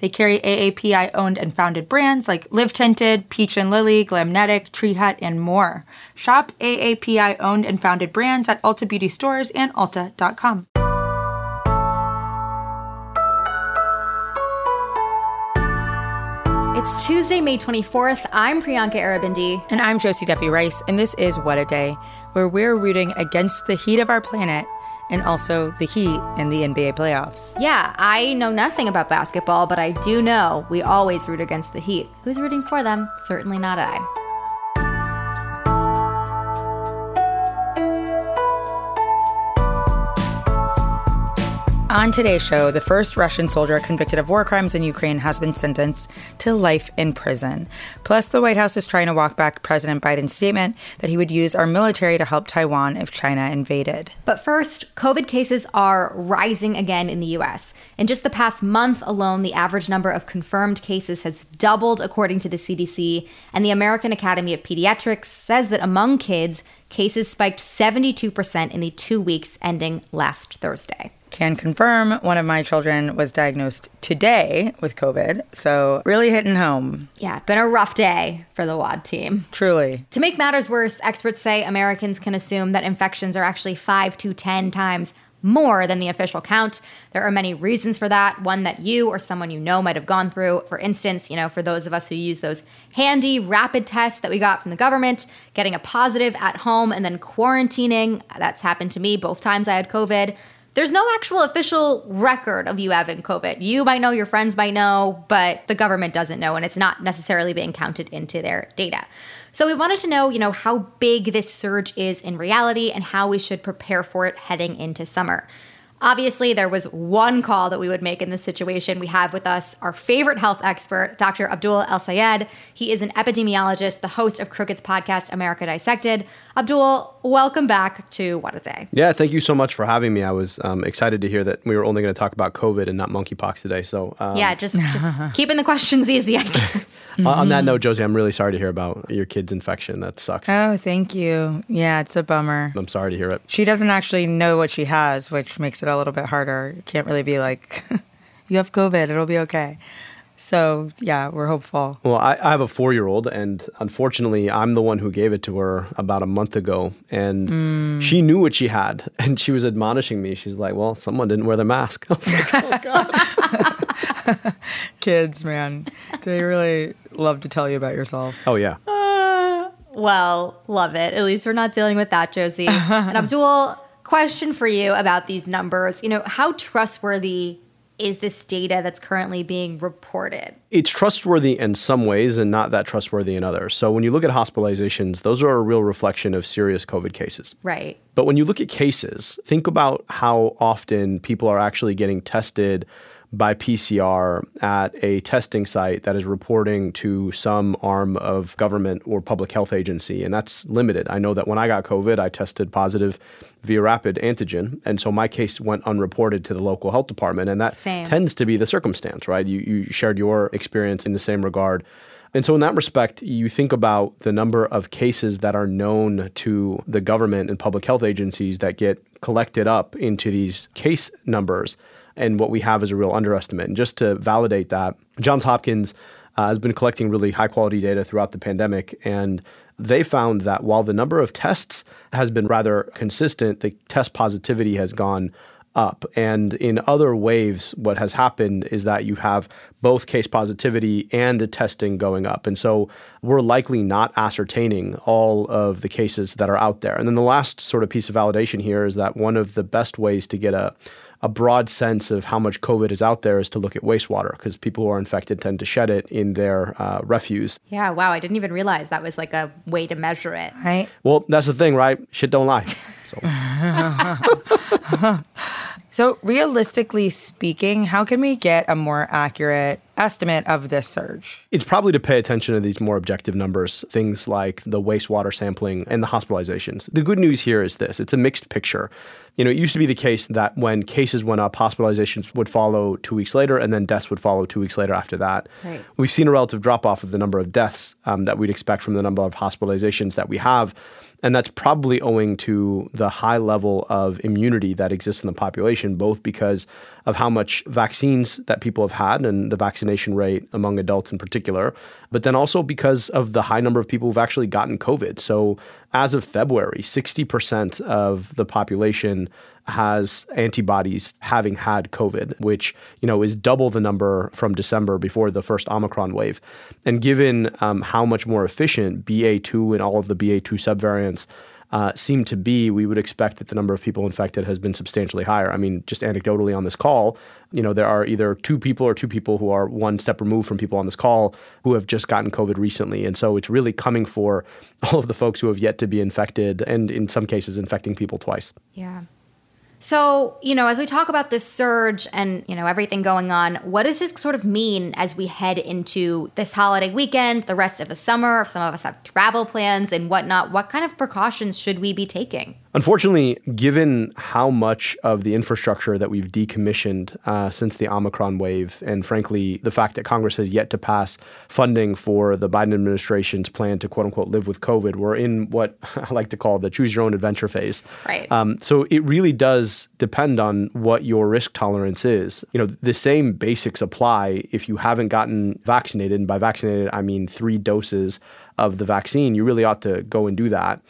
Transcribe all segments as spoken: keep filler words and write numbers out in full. They carry A A P I-owned and founded brands like Live Tinted, Peach and Lily, Glamnetic, Tree Hut, and more. Shop A A P I-owned and founded brands at Ulta Beauty stores and ulta dot com. It's Tuesday, May twenty-fourth. I'm Priyanka Arabindi. And I'm Josie Duffy Rice, and this is What a Day, where we're rooting against the heat of our planet and also the Heat and the N B A playoffs. Yeah, I know nothing about basketball, but I do know we always root against the Heat. Who's rooting for them? Certainly not I. On today's show, the first Russian soldier convicted of war crimes in Ukraine has been sentenced to life in prison. Plus, the White House is trying to walk back President Biden's statement that he would use our military to help Taiwan if China invaded. But first, COVID cases are rising again in the U S. In just the past month alone, the average number of confirmed cases has doubled, according to the C D C. And the American Academy of Pediatrics says that among kids, cases spiked seventy-two percent in the two weeks ending last Thursday. Can confirm one of my children was diagnosed today with COVID, so really hitting home. Yeah, been a rough day for the W A D team. Truly. To make matters worse, experts say Americans can assume that infections are actually five to ten times more than the official count. There are many reasons for that, one that you or someone you know might have gone through. For instance, you know, for those of us who use those handy rapid tests that we got from the government, getting a positive at home and then quarantining, that's happened to me both times I had COVID. There's no actual official record of you having COVID. You might know, your friends might know, but the government doesn't know, and it's not necessarily being counted into their data. So we wanted to know, you know, how big this surge is in reality and how we should prepare for it heading into summer. Obviously, there was one call that we would make in this situation. We have with us our favorite health expert, Doctor Abdul El-Sayed. He is an epidemiologist, the host of Crooked's podcast, America Dissected. Abdul, welcome back to What a Day. Yeah, thank you so much for having me. I was um, excited to hear that we were only going to talk about COVID and not monkeypox today. So um, yeah, just, just keeping the questions easy, I guess. Mm-hmm. On that note, Josie, I'm really sorry to hear about your kid's infection. That sucks. Oh, thank you. Yeah, it's a bummer. I'm sorry to hear it. She doesn't actually know what she has, which makes it a little bit harder. You can't really be like, you have COVID, it'll be okay. So, yeah, we're hopeful. Well, I, I have a four-year-old, and unfortunately, I'm the one who gave it to her about a month ago. And mm. she knew what she had, and she was admonishing me. She's like, well, someone didn't wear the mask. I was like, oh, God. Kids, man, they really love to tell you about yourself. Oh, yeah. Uh, well, love it. At least we're not dealing with that, Josie. And Abdul, question for you about these numbers. You know, how trustworthy is this data that's currently being reported? It's trustworthy in some ways and not that trustworthy in others. So when you look at hospitalizations, those are a real reflection of serious COVID cases. Right. But when you look at cases, think about how often people are actually getting tested by P C R at a testing site that is reporting to some arm of government or public health agency, and that's limited. I know that when I got COVID, I tested positive via rapid antigen, and so my case went unreported to the local health department, and that same. Tends to be the circumstance, right? You, you shared your experience in the same regard. And so in that respect, you think about the number of cases that are known to the government and public health agencies that get collected up into these case numbers. And what we have is a real underestimate. And just to validate that, Johns Hopkins uh, has been collecting really high-quality data throughout the pandemic, and they found that while the number of tests has been rather consistent, the test positivity has gone up. And in other waves, what has happened is that you have both case positivity and the testing going up. And so we're likely not ascertaining all of the cases that are out there. And then the last sort of piece of validation here is that one of the best ways to get a A broad sense of how much COVID is out there is to look at wastewater, because people who are infected tend to shed it in their uh, refuse. Yeah, wow, I didn't even realize that was like a way to measure it. Right. Well, that's the thing, right? Shit don't lie. So, so realistically speaking, how can we get a more accurate estimate of this surge? It's probably to pay attention to these more objective numbers, things like the wastewater sampling and the hospitalizations. The good news here is this. It's a mixed picture. You know, it used to be the case that when cases went up, hospitalizations would follow two weeks later, and then deaths would follow two weeks later after that. Right. We've seen a relative drop-off of the number of deaths um, that we'd expect from the number of hospitalizations that we have. And that's probably owing to the high level of immunity that exists in the population, both because of how much vaccines that people have had and the vaccination rate among adults in particular, but then also because of the high number of people who've actually gotten COVID. So as of February, sixty percent of the population has antibodies having had COVID, which, you know, is double the number from December before the first Omicron wave. And given um, how much more efficient B A two and all of the B A two subvariants Uh, seem to be, we would expect that the number of people infected has been substantially higher. I mean, just anecdotally on this call, you know, there are either two people or two people who are one step removed from people on this call who have just gotten COVID recently. And so it's really coming for all of the folks who have yet to be infected and in some cases infecting people twice. Yeah. So, you know, as we talk about this surge and, you know, everything going on, what does this sort of mean as we head into this holiday weekend, the rest of the summer, if some of us have travel plans and whatnot? What kind of precautions should we be taking? Unfortunately, given how much of the infrastructure that we've decommissioned uh, since the Omicron wave, and frankly, the fact that Congress has yet to pass funding for the Biden administration's plan to, quote unquote, live with COVID, we're in what I like to call the choose your own adventure phase. Right. Um, so it really does depend on what your risk tolerance is. You know, the same basics apply if you haven't gotten vaccinated. And by vaccinated, I mean three doses of the vaccine. You really ought to go and do that.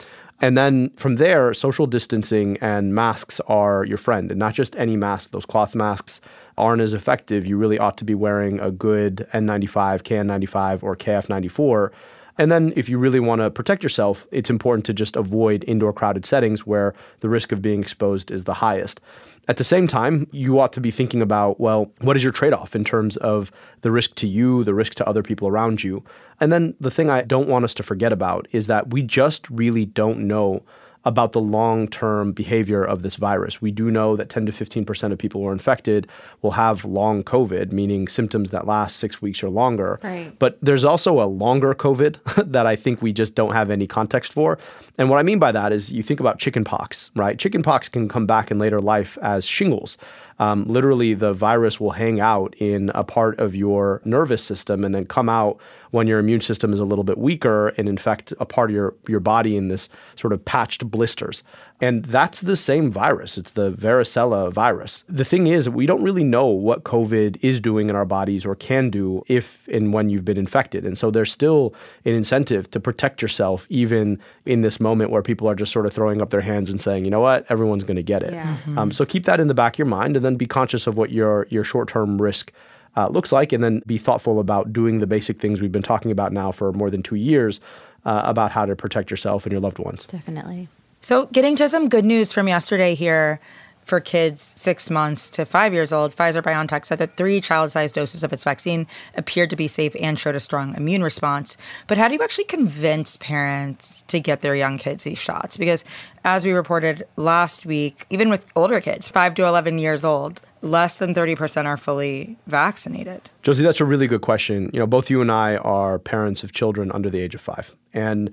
And then from there, social distancing and masks are your friend, and not just any mask. Those cloth masks aren't as effective. You really ought to be wearing a good N ninety-five, K N ninety-five, or K F ninety-four. And then if you really want to protect yourself, it's important to just avoid indoor crowded settings where the risk of being exposed is the highest. At the same time, you ought to be thinking about, well, what is your trade-off in terms of the risk to you, the risk to other people around you? And then the thing I don't want us to forget about is that we just really don't know about the long-term behavior of this virus. We do know that ten to fifteen percent of people who are infected will have long COVID, meaning symptoms that last six weeks or longer. Right. But there's also a longer COVID that I think we just don't have any context for. And what I mean by that is you think about chickenpox, right? Chickenpox can come back in later life as shingles. Um, literally, the virus will hang out in a part of your nervous system and then come out when your immune system is a little bit weaker and infect a part of your, your body in this sort of patched blisters. And that's the same virus. It's the varicella virus. The thing is, we don't really know what COVID is doing in our bodies or can do if and when you've been infected. And so there's still an incentive to protect yourself, even in this moment where people are just sort of throwing up their hands and saying, you know what, everyone's going to get it. Yeah. Mm-hmm. Um, so keep that in the back of your mind, and then be conscious of what your, your short-term risk uh, looks like, and then be thoughtful about doing the basic things we've been talking about now for more than two years uh, about how to protect yourself and your loved ones. Definitely. So getting to some good news from yesterday here for kids six months to five years old, Pfizer-BioNTech said that three child-sized doses of its vaccine appeared to be safe and showed a strong immune response. But how do you actually convince parents to get their young kids these shots? Because as we reported last week, even with older kids, five to eleven years old, less than thirty percent are fully vaccinated. Josie, that's a really good question. You know, both you and I are parents of children under the age of five. And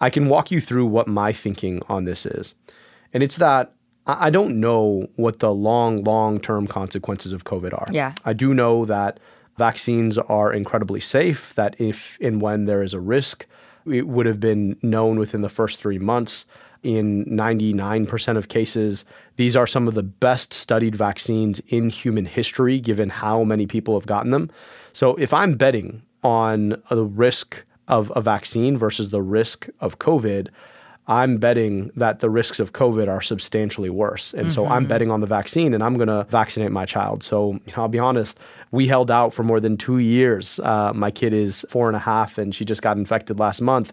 I can walk you through what my thinking on this is. And it's that I don't know what the long, long-term consequences of COVID are. Yeah. I do know that vaccines are incredibly safe, that if and when there is a risk, it would have been known within the first three months. In ninety-nine percent of cases, these are some of the best studied vaccines in human history, given how many people have gotten them. So if I'm betting on the risk of a vaccine versus the risk of COVID, I'm betting that the risks of COVID are substantially worse. And mm-hmm. so I'm betting on the vaccine, and I'm going to vaccinate my child. So you know, I'll be honest, we held out for more than two years. Uh, my kid is four and a half, and she just got infected last month.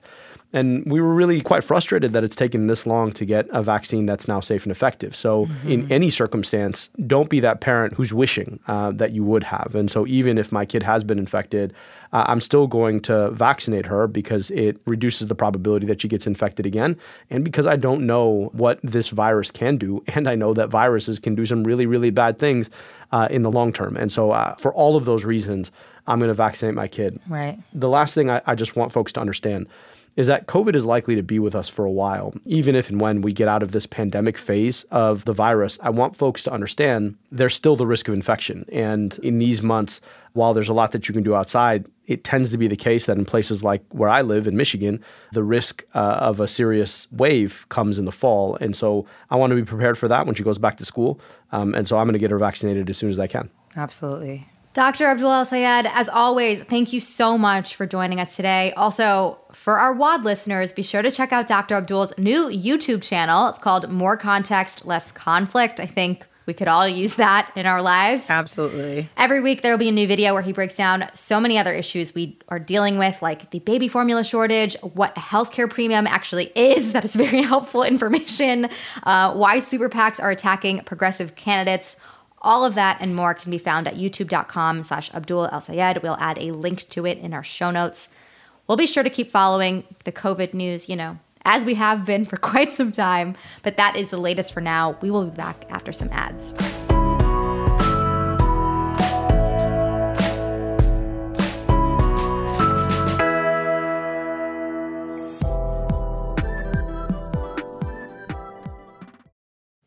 And we were really quite frustrated that it's taken this long to get a vaccine that's now safe and effective. So mm-hmm. in any circumstance, don't be that parent who's wishing uh, that you would have. And so even if my kid has been infected, uh, I'm still going to vaccinate her because it reduces the probability that she gets infected again. And because I don't know what this virus can do, and I know that viruses can do some really, really bad things uh, in the long term. And so uh, for all of those reasons, I'm going to vaccinate my kid. Right. The last thing I, I just want folks to understand is that COVID is likely to be with us for a while, even if and when we get out of this pandemic phase of the virus. I want folks to understand there's still the risk of infection. And in these months, while there's a lot that you can do outside, it tends to be the case that in places like where I live in Michigan, the risk uh, of a serious wave comes in the fall. And so I want to be prepared for that when she goes back to school. Um, and so I'm going to get her vaccinated as soon as I can. Absolutely. Doctor Abdul El-Sayed, as always, thank you so much for joining us today. Also, for our W O D listeners, be sure to check out Doctor Abdul's new YouTube channel. It's called More Context, Less Conflict. I think we could all use that in our lives. Absolutely. Every week there will be a new video where he breaks down so many other issues we are dealing with, like the baby formula shortage, what a healthcare premium actually is. That is very helpful information. Uh, why super PACs are attacking progressive candidates. All of that and more can be found at youtube.com slash Abdul El-Sayed. We'll add a link to it in our show notes. We'll be sure to keep following the COVID news, you know, as we have been for quite some time. But that is the latest for now. We will be back after some ads.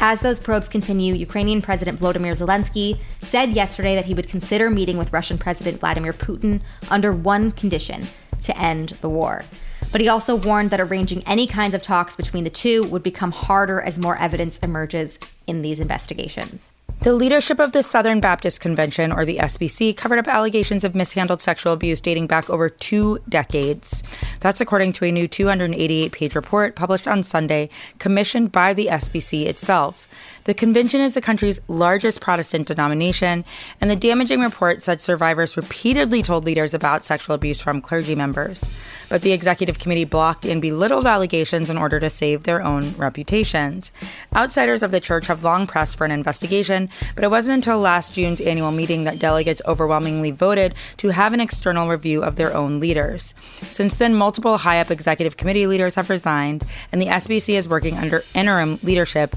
As those probes continue, Ukrainian President Volodymyr Zelensky said yesterday that he would consider meeting with Russian President Vladimir Putin under one condition: to end the war. But he also warned that arranging any kinds of talks between the two would become harder as more evidence emerges in these investigations. The leadership of the Southern Baptist Convention, or the S B C, covered up allegations of mishandled sexual abuse dating back over two decades. That's according to a new two hundred eighty-eight page report published on Sunday, commissioned by the S B C itself. The convention is the country's largest Protestant denomination, and the damaging report said survivors repeatedly told leaders about sexual abuse from clergy members. But the executive committee blocked and belittled allegations in order to save their own reputations. Outsiders of the church have long pressed for an investigation, but it wasn't until last June's annual meeting that delegates overwhelmingly voted to have an external review of their own leaders. Since then, multiple high-up executive committee leaders have resigned, and the S B C is working under interim leadership.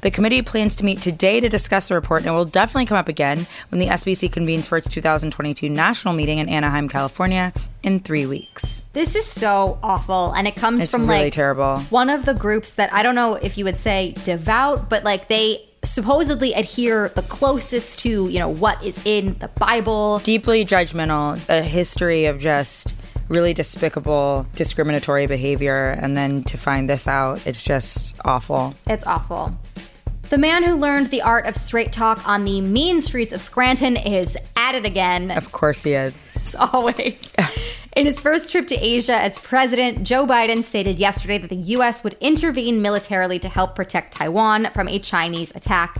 The committee plans to meet today to discuss the report, and it will definitely come up again when the S B C convenes for its two thousand twenty-two national meeting in Anaheim, California, in three weeks. This is so awful, and it comes it's from really like terrible. One of the groups that I don't know if you would say devout, but like they supposedly adhere the closest to, you know, what is in the Bible. Deeply judgmental, a history of just really despicable, discriminatory behavior, and then to find this out, it's just awful. It's awful. The man who learned the art of straight talk on the mean streets of Scranton is at it again. Of course he is. As always. In his first trip to Asia as president, Joe Biden stated yesterday that the U S would intervene militarily to help protect Taiwan from a Chinese attack,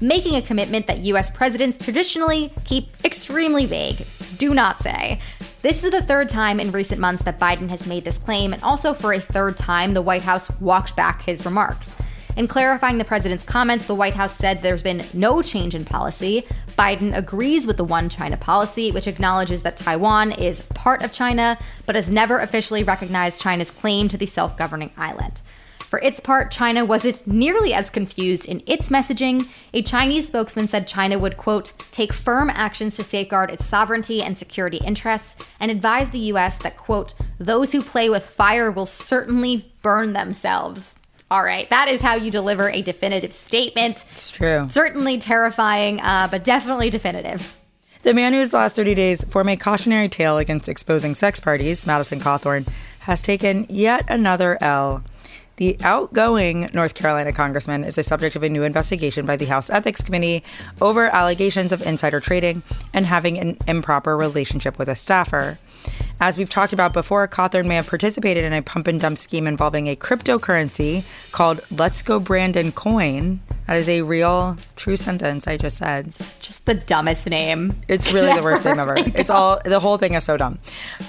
making a commitment that U S presidents traditionally keep extremely vague. Do not say. This is the third time in recent months that Biden has made this claim, and also for a third time, the White House walked back his remarks. In clarifying the president's comments, the White House said there's been no change in policy. Biden agrees with the one China policy, which acknowledges that Taiwan is part of China, but has never officially recognized China's claim to the self-governing island. For its part, China wasn't nearly as confused in its messaging. A Chinese spokesman said China would, quote, take firm actions to safeguard its sovereignty and security interests, and advised the U S that, quote, those who play with fire will certainly burn themselves. All right, that is how you deliver a definitive statement. It's true. Certainly terrifying, uh, but definitely definitive. The man whose last thirty days form a cautionary tale against exposing sex parties, Madison Cawthorn, has taken yet another L. The outgoing North Carolina congressman is the subject of a new investigation by the House Ethics Committee over allegations of insider trading and having an improper relationship with a staffer. As we've talked about before, Cawthorn may have participated in a pump and dump scheme involving a cryptocurrency called Let's Go Brandon Coin. That is a real, true sentence I just said. It's just the dumbest name. It's really the worst name ever. It's all, the whole thing is so dumb.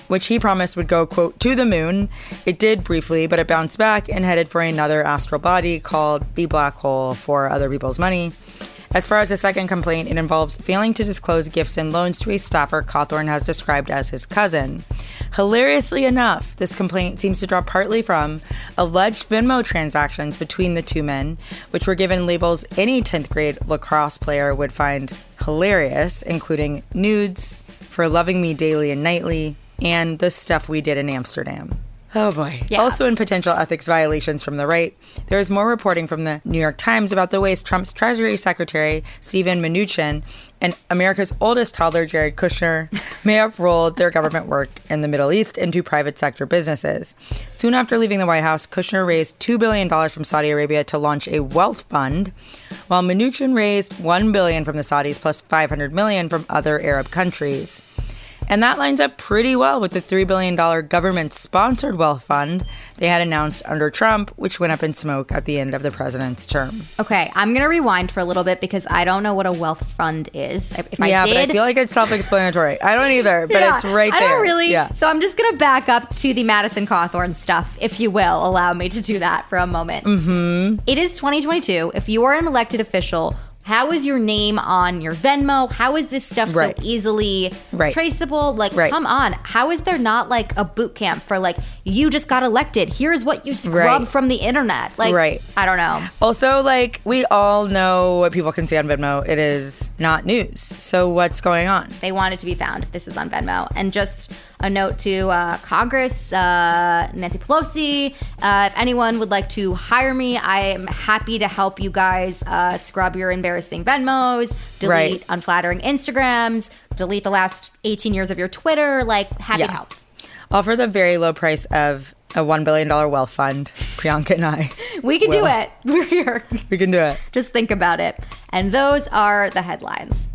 Which he promised would go, quote, to the moon. It did briefly, but it bounced back and headed for another astral body called the black hole for other people's money. As far as the second complaint, it involves failing to disclose gifts and loans to a staffer Cawthorn has described as his cousin. Hilariously enough, this complaint seems to draw partly from alleged Venmo transactions between the two men, which were given labels any tenth grade lacrosse player would find hilarious, including nudes, for loving me daily and nightly, and the stuff we did in Amsterdam. Oh, boy. Yeah. Also in potential ethics violations from the right, there is more reporting from the New York Times about the ways Trump's Treasury Secretary, Steven Mnuchin, and America's oldest toddler, Jared Kushner, may have rolled their government work in the Middle East into private sector businesses. Soon after leaving the White House, Kushner raised two billion dollars from Saudi Arabia to launch a wealth fund, while Mnuchin raised one billion dollars from the Saudis plus five hundred million dollars from other Arab countries. And that lines up pretty well with the three billion dollars government-sponsored wealth fund they had announced under Trump, which went up in smoke at the end of the president's term. Okay, I'm going to rewind for a little bit because I don't know what a wealth fund is. If I yeah, did, but I feel like it's self-explanatory. I don't either, but yeah, it's right there. I don't really. Yeah. So I'm just going to back up to the Madison Cawthorn stuff, if you will. Allow me to do that for a moment. Mm-hmm. It is twenty twenty-two. If you are an elected official, how is your name on your Venmo? How is this stuff right. so easily right. traceable? Like, right. come on. How is there not like a boot camp for like, you just got elected. Here's what you scrubbed right. from the internet. Like, right. I don't know. Also, like, we all know what people can see on Venmo. It is not news. So what's going on? They want it to be found if this is on Venmo. And just a note to uh, Congress, uh, Nancy Pelosi, uh, if anyone would like to hire me, I am happy to help you guys uh, scrub your embarrassment. Venmos, delete right. unflattering Instagrams, delete the last eighteen years of your Twitter, like happy yeah. to help. All for the very low price of a one billion dollars wealth fund. Priyanka and I. We can will. do it. We're here. We can do it. Just think about it. And those are the headlines.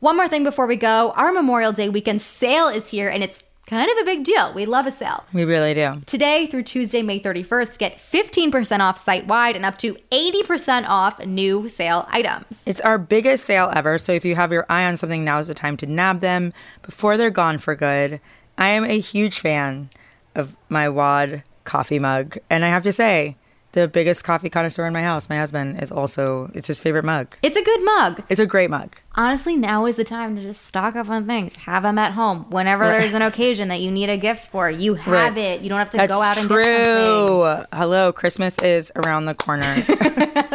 One more thing before we go. Our Memorial Day weekend sale is here and it's kind of a big deal. We love a sale. We really do. Today through Tuesday, May thirty-first, get fifteen percent off site-wide and up to eighty percent off new sale items. It's our biggest sale ever, so if you have your eye on something, now's the time to nab them before they're gone for good. I am a huge fan of my Wad coffee mug, and I have to say, the biggest coffee connoisseur in my house, my husband, is also, it's his favorite mug. It's a good mug. It's a great mug. Honestly, now is the time to just stock up on things. Have them at home. Whenever right. there's an occasion that you need a gift for, you have right. it. You don't have to That's go out true. and get something. Hello, Christmas is around the corner.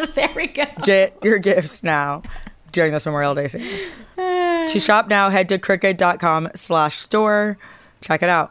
There we go. Get your gifts now during this Memorial Day sale. To shop now, head to crooked.com slash store. Check it out.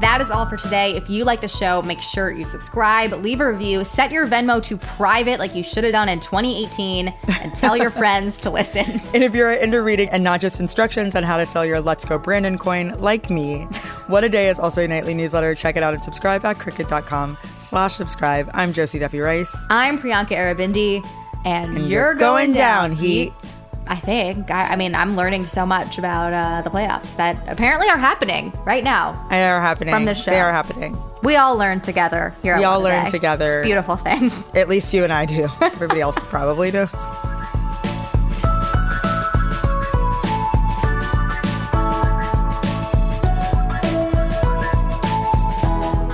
That is all for today. If you like the show, make sure you subscribe, leave a review, set your Venmo to private like you should have done in twenty eighteen, and tell your friends to listen. And if you're into reading and not just instructions on how to sell your Let's Go Brandon coin like me, What a Day is also a nightly newsletter. Check it out and subscribe at crooked.com slash subscribe. I'm Josie Duffy Rice. I'm Priyanka Arabindi. And, and you're, you're going, going down, down heat. heat. I think. I, I mean, I'm learning so much about uh, the playoffs that apparently are happening right now. They are happening. From this show. They are happening. We all learn together here. We all learn together. It's a beautiful thing. At least you and I do. Everybody else probably does.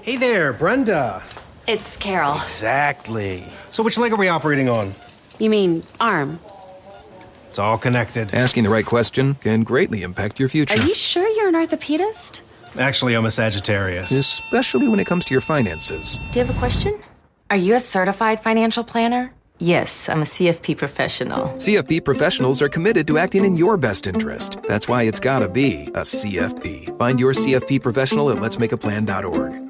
Hey there, Brenda. It's Carol. Exactly. So which leg are we operating on? You mean arm? It's all connected. Asking the right question can greatly impact your future. Are you sure you're an orthopedist? Actually, I'm a Sagittarius. Especially when it comes to your finances. Do you have a question? Are you a certified financial planner? Yes, I'm a C F P professional. C F P professionals are committed to acting in your best interest. That's why it's gotta be a C F P. Find your C F P professional at lets make a plan dot org.